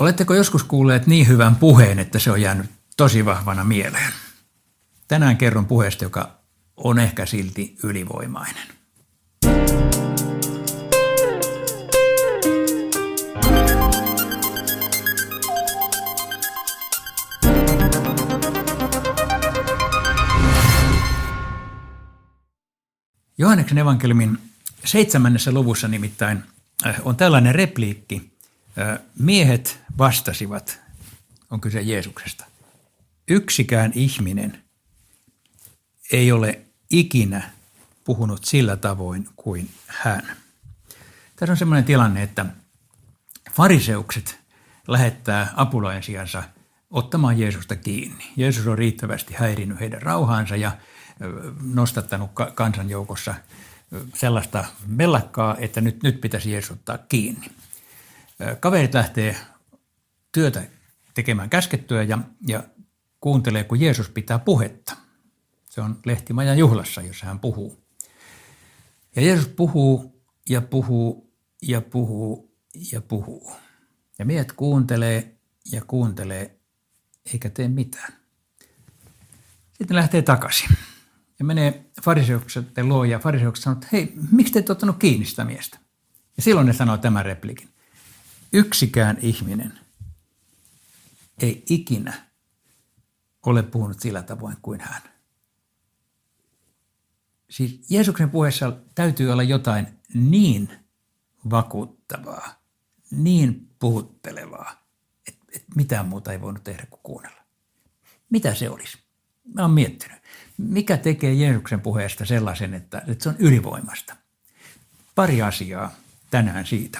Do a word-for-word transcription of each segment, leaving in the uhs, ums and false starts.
Oletteko joskus kuulleet niin hyvän puheen, että se on jäänyt tosi vahvana mieleen? Tänään kerron puheesta, joka on ehkä silti ylivoimainen. Johanneksen evankeliumin seitsemännessä luvussa nimittäin on tällainen repliikki. Miehet vastasivat, on kyse Jeesuksesta, yksikään ihminen ei ole ikinä puhunut sillä tavoin kuin hän. Tässä on sellainen tilanne, että fariseukset lähettää apulaisiansa ottamaan Jeesusta kiinni. Jeesus on riittävästi häirinnyt heidän rauhaansa ja nostattanut kansanjoukossa sellaista mellakkaa, että nyt, nyt pitäisi Jeesus ottaa kiinni. Kaverit lähtee työtä tekemään käskettyä ja, ja kuuntelee, kun Jeesus pitää puhetta. Se on lehtimajan juhlassa, jossa hän puhuu. Ja Jeesus puhuu ja puhuu ja puhuu ja puhuu. Ja miehet kuuntelee ja kuuntelee eikä tee mitään. Sitten lähtee takaisin ja menee fariseuksen luo ja fariseukset sanoo, että hei, miksi te ette ottanut kiinni sitä miestä? Ja silloin ne sanoo tämän repliikin. Yksikään ihminen ei ikinä ole puhunut sillä tavoin kuin hän. Siis Jeesuksen puheessa täytyy olla jotain niin vakuuttavaa, niin puhuttelevaa, että et mitään muuta ei voinut tehdä kuin kuunnella. Mitä se olisi? Mä oon miettinyt. Mikä tekee Jeesuksen puheesta sellaisen, että, että se on ylivoimasta? Pari asiaa tänään siitä.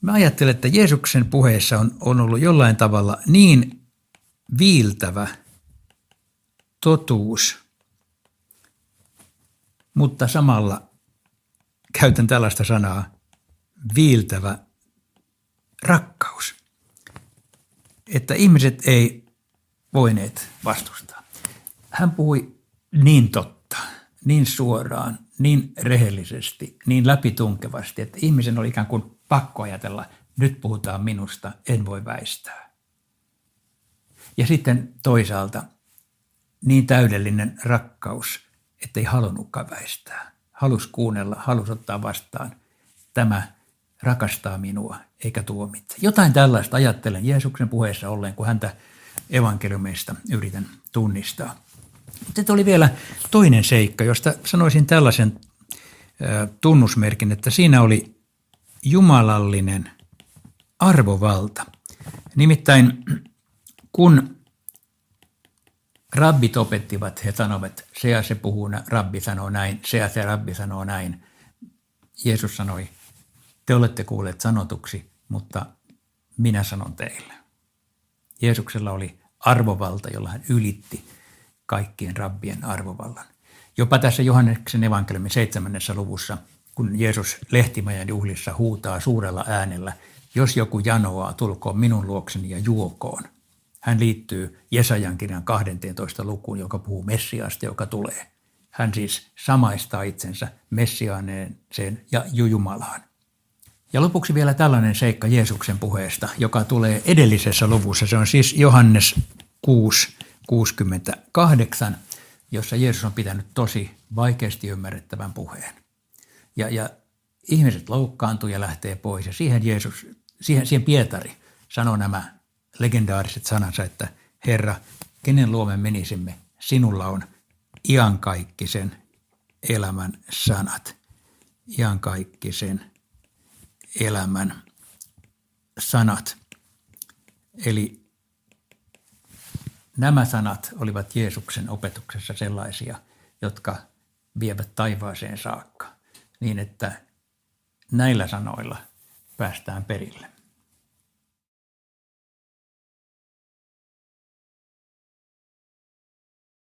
Mä ajattelen, että Jeesuksen puheessa on, on ollut jollain tavalla niin viiltävä totuus, mutta samalla käytän tällaista sanaa, viiltävä rakkaus, että ihmiset ei voineet vastustaa. Hän puhui niin totta, niin suoraan, niin rehellisesti, niin läpitunkevasti, että ihmisen oli ikään kuin pakko ajatella, nyt puhutaan minusta, en voi väistää. Ja sitten toisaalta niin täydellinen rakkaus, ettei halunnutkaan väistää. Halusi kuunnella, halusi ottaa vastaan. Tämä rakastaa minua eikä tuomitse. Jotain tällaista ajattelen Jeesuksen puheessa olleen, kun häntä evankeliumeista yritän tunnistaa. Sitten oli vielä toinen seikka, josta sanoisin tällaisen tunnusmerkin, että siinä oli jumalallinen arvovalta. Nimittäin kun rabbit opettivat, he sanovat, se ja se puhuu, rabbi sanoo näin, se ja se rabbi sanoo näin. Jeesus sanoi, te olette kuulleet sanotuksi, mutta minä sanon teille. Jeesuksella oli arvovalta, jolla hän ylitti kaikkien rabbien arvovallan. Jopa tässä Johanneksen evankeliumin seitsemännessä luvussa, kun Jeesus lehtimajan juhlissa huutaa suurella äänellä, jos joku janoaa, tulkoon minun luokseni ja juokoon. Hän liittyy Jesajankirjan kahdenteentoista lukuun, joka puhuu Messiaasta, joka tulee. Hän siis samaistaa itsensä Messiaaneeseen ja Jumalaan. Ja lopuksi vielä tällainen seikka Jeesuksen puheesta, joka tulee edellisessä luvussa. Se on siis Johannes kuusi kuusikymmentäkahdeksan, jossa Jeesus on pitänyt tosi vaikeasti ymmärrettävän puheen. Ja, ja ihmiset loukkaantuu ja lähtee pois. Ja siihen, Jeesus, siihen, siihen Pietari sanoi nämä legendaariset sanansa, että Herra, kenen luo me menisimme? Sinulla on iankaikkisen elämän sanat. Iankaikkisen elämän sanat. Eli nämä sanat olivat Jeesuksen opetuksessa sellaisia, jotka vievät taivaaseen saakka, niin että näillä sanoilla päästään perille.